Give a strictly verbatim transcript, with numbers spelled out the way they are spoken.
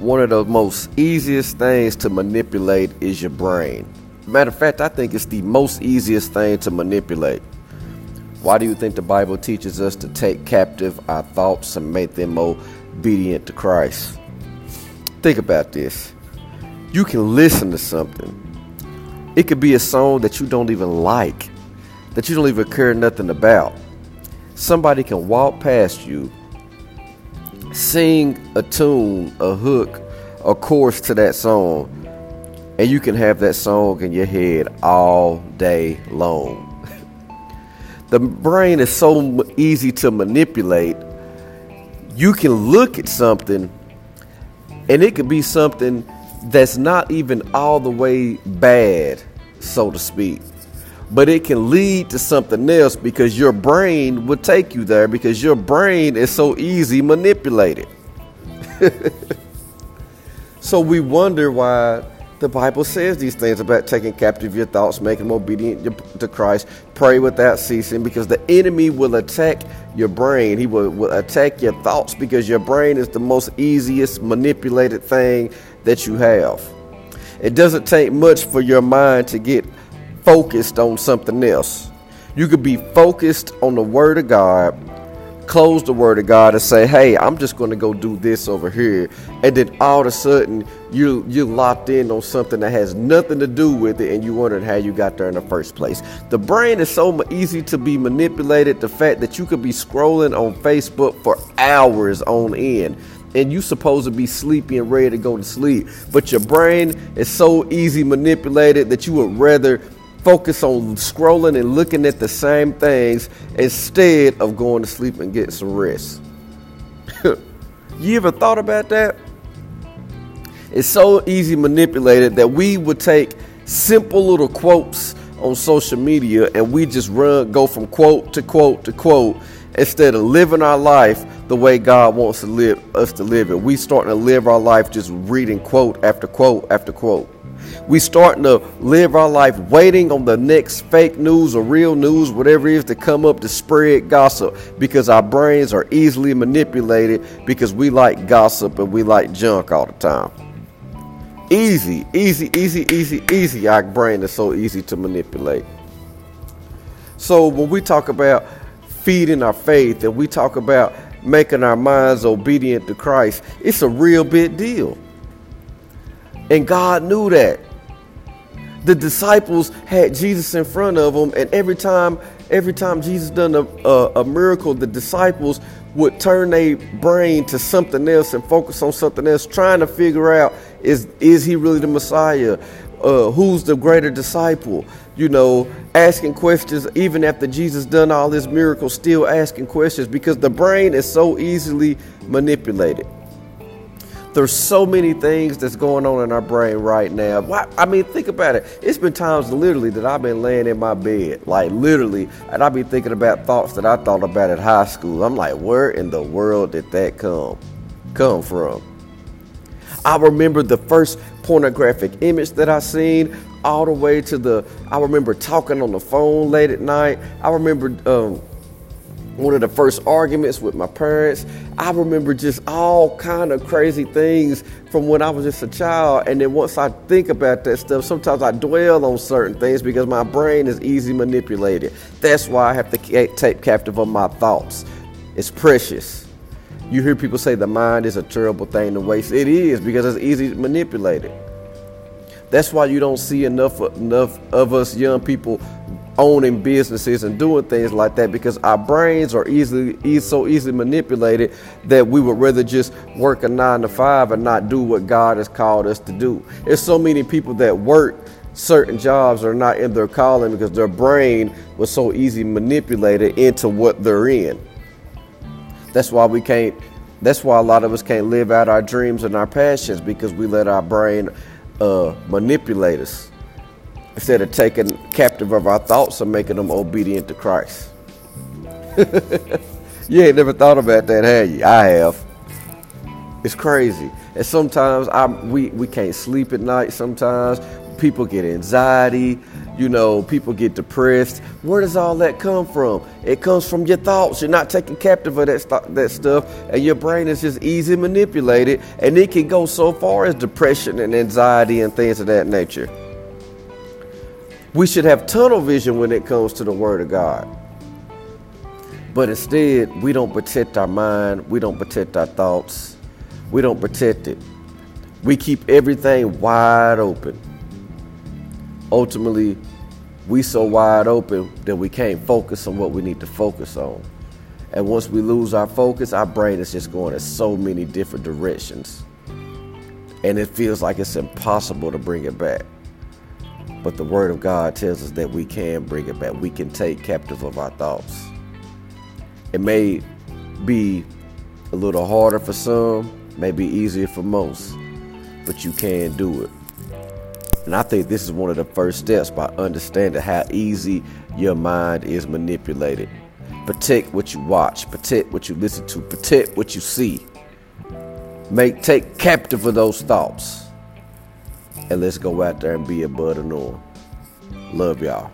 one of the most easiest things to manipulate is your brain. Matter of fact, I think it's the most easiest thing to manipulate. Why do you think the Bible teaches us to take captive our thoughts and make them obedient to Christ? Think about this. You can listen to something. It could be a song that you don't even like, that you don't even care nothing about. Somebody can walk past you, sing a tune, a hook, a chorus to that song, and you can have that song in your head all day long. The brain is so easy to manipulate. You can look at something, and it could be something that's not even all the way bad, so to speak, but it can lead to something else because your brain will take you there because your brain is so easy manipulated. So we wonder why the Bible says these things about taking captive your thoughts, making them obedient to Christ, pray without ceasing, because the enemy will attack your brain. He will, will attack your thoughts because your brain is the most easiest manipulated thing that you have. It doesn't take much for your mind to get focused on something else. You could be focused on the Word of God, close the Word of God and say, hey, I'm just going to go do this over here. And then all of a sudden, you, you're locked in on something that has nothing to do with it, and you wondered how you got there in the first place. The brain is so easy to be manipulated. The fact that you could be scrolling on Facebook for hours on end, and you supposed to be sleepy and ready to go to sleep, but your brain is so easy manipulated that you would rather focus on scrolling and looking at the same things instead of going to sleep and getting some rest. You ever thought about that? It's so easy manipulated that we would take simple little quotes on social media and we just run, go from quote to quote to quote instead of living our life the way God wants to live us to live it. We starting to live our life just reading quote after quote after quote. We starting to live our life waiting on the next fake news or real news, whatever it is, to come up to spread gossip because our brains are easily manipulated because we like gossip and we like junk all the time. Easy, easy, easy, easy, easy. Our brain is so easy to manipulate. So when we talk about feeding our faith and we talk about making our minds obedient to Christ, it's a real big deal. And God knew that. The disciples had Jesus in front of them, and every time, every time Jesus done a, a, a miracle, the disciples would turn their brain to something else and focus on something else, trying to figure out, is is he really the Messiah? Uh, who's the greater disciple? You know, asking questions, even after Jesus done all this miracle, still asking questions because the brain is so easily manipulated. There's so many things that's going on in our brain right now. Why, I mean, think about it. It's been times literally that I've been laying in my bed, like literally, and I've been thinking about thoughts that I thought about at high school. I'm like, where in the world did that come, come from? I remember the first pornographic image that I seen all the way to the, I remember talking on the phone late at night. I remember, um, one of the first arguments with my parents. I remember just all kind of crazy things from when I was just a child. And then once I think about that stuff, sometimes I dwell on certain things because my brain is easily manipulated. That's why I have to take captive on my thoughts. It's precious. You hear people say the mind is a terrible thing to waste. It is, because it's easily manipulated. That's why you don't see enough enough of us young people owning businesses and doing things like that, because our brains are easily is so easily manipulated that we would rather just work a nine to five and not do what God has called us to do. There's so many people that work certain jobs are not in their calling because their brain was so easily manipulated into what they're in. That's why we can't. That's why a lot of us can't live out our dreams and our passions, because we let our brain uh, manipulate us instead of taking captive of our thoughts and making them obedient to Christ. You ain't never thought about that, have you? I have. It's crazy. And sometimes I, we, we can't sleep at night. Sometimes people get anxiety. you know, people get depressed. Where does all that come from? It comes from your thoughts. You're not taken captive of that, st- that stuff, and your brain is just easily manipulated, and it can go so far as depression and anxiety and things of that nature. We should have tunnel vision when it comes to the Word of God. But instead, we don't protect our mind. We don't protect our thoughts. We don't protect it. We keep everything wide open. Ultimately, we so wide open that we can't focus on what we need to focus on. And once we lose our focus, our brain is just going in so many different directions. And it feels like it's impossible to bring it back. But the Word of God tells us that we can bring it back. We can take captive of our thoughts. It may be a little harder for some, may be easier for most, but you can do it. And I think this is one of the first steps by understanding how easy your mind is manipulated. Protect what you watch, protect what you listen to, protect what you see. Make, take captive of those thoughts. And let's go out there and be above the norm. Love y'all.